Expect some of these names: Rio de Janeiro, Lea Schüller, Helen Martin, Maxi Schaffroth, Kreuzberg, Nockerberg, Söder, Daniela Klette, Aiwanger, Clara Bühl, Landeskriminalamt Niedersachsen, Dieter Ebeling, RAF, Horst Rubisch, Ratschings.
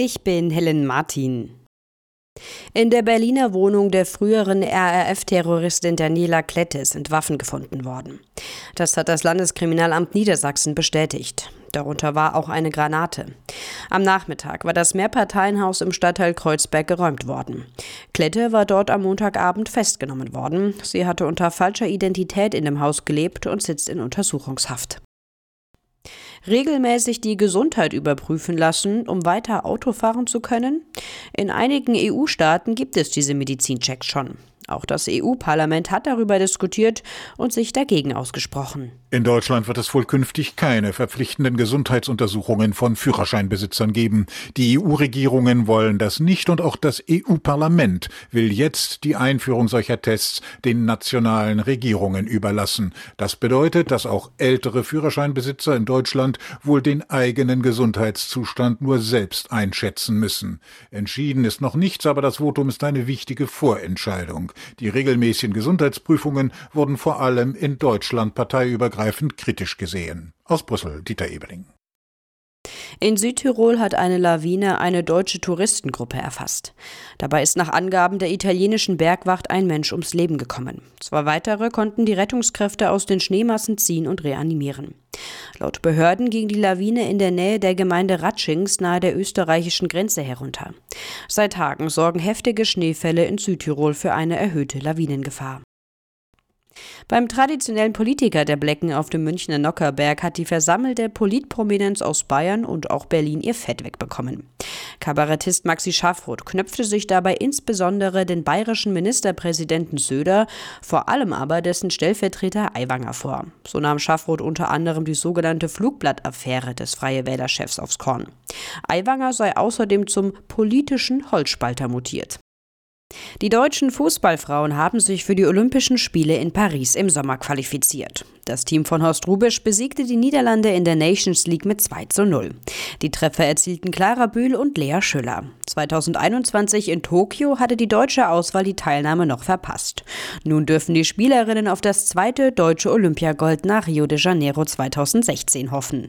Ich bin Helen Martin. In der Berliner Wohnung der früheren RAF-Terroristin Daniela Klette sind Waffen gefunden worden. Das hat das Landeskriminalamt Niedersachsen bestätigt. Darunter war auch eine Granate. Am Nachmittag war das Mehrparteienhaus im Stadtteil Kreuzberg geräumt worden. Klette war dort am Montagabend festgenommen worden. Sie hatte unter falscher Identität in dem Haus gelebt und sitzt in Untersuchungshaft. Regelmäßig die Gesundheit überprüfen lassen, um weiter Auto fahren zu können? In einigen EU-Staaten gibt es diese Medizinchecks schon. Auch das EU-Parlament hat darüber diskutiert und sich dagegen ausgesprochen. In Deutschland wird es wohl künftig keine verpflichtenden Gesundheitsuntersuchungen von Führerscheinbesitzern geben. Die EU-Regierungen wollen das nicht und auch das EU-Parlament will jetzt die Einführung solcher Tests den nationalen Regierungen überlassen. Das bedeutet, dass auch ältere Führerscheinbesitzer in Deutschland wohl den eigenen Gesundheitszustand nur selbst einschätzen müssen. Entschieden ist noch nichts, aber das Votum ist eine wichtige Vorentscheidung. Die regelmäßigen Gesundheitsprüfungen wurden vor allem in Deutschland parteiübergreifend kritisch gesehen. Aus Brüssel, Dieter Ebeling. In Südtirol hat eine Lawine eine deutsche Touristengruppe erfasst. Dabei ist nach Angaben der italienischen Bergwacht ein Mensch ums Leben gekommen. 2 weitere konnten die Rettungskräfte aus den Schneemassen ziehen und reanimieren. Laut Behörden ging die Lawine in der Nähe der Gemeinde Ratschings nahe der österreichischen Grenze herunter. Seit Tagen sorgen heftige Schneefälle in Südtirol für eine erhöhte Lawinengefahr. Beim traditionellen Politiker der Blecken auf dem Münchner Nockerberg hat die versammelte Politprominenz aus Bayern und auch Berlin ihr Fett wegbekommen. Kabarettist Maxi Schaffroth knöpfte sich dabei insbesondere den bayerischen Ministerpräsidenten Söder, vor allem aber dessen Stellvertreter Aiwanger vor. So nahm Schaffroth unter anderem die sogenannte Flugblattaffäre des Freie Wähler-Chefs aufs Korn. Aiwanger sei außerdem zum politischen Holzspalter mutiert. Die deutschen Fußballfrauen haben sich für die Olympischen Spiele in Paris im Sommer qualifiziert. Das Team von Horst Rubisch besiegte die Niederlande in der Nations League mit 2:0. Die Treffer erzielten Clara Bühl und Lea Schüller. 2021 in Tokio hatte die deutsche Auswahl die Teilnahme noch verpasst. Nun dürfen die Spielerinnen auf das 2. deutsche Olympiagold nach Rio de Janeiro 2016 hoffen.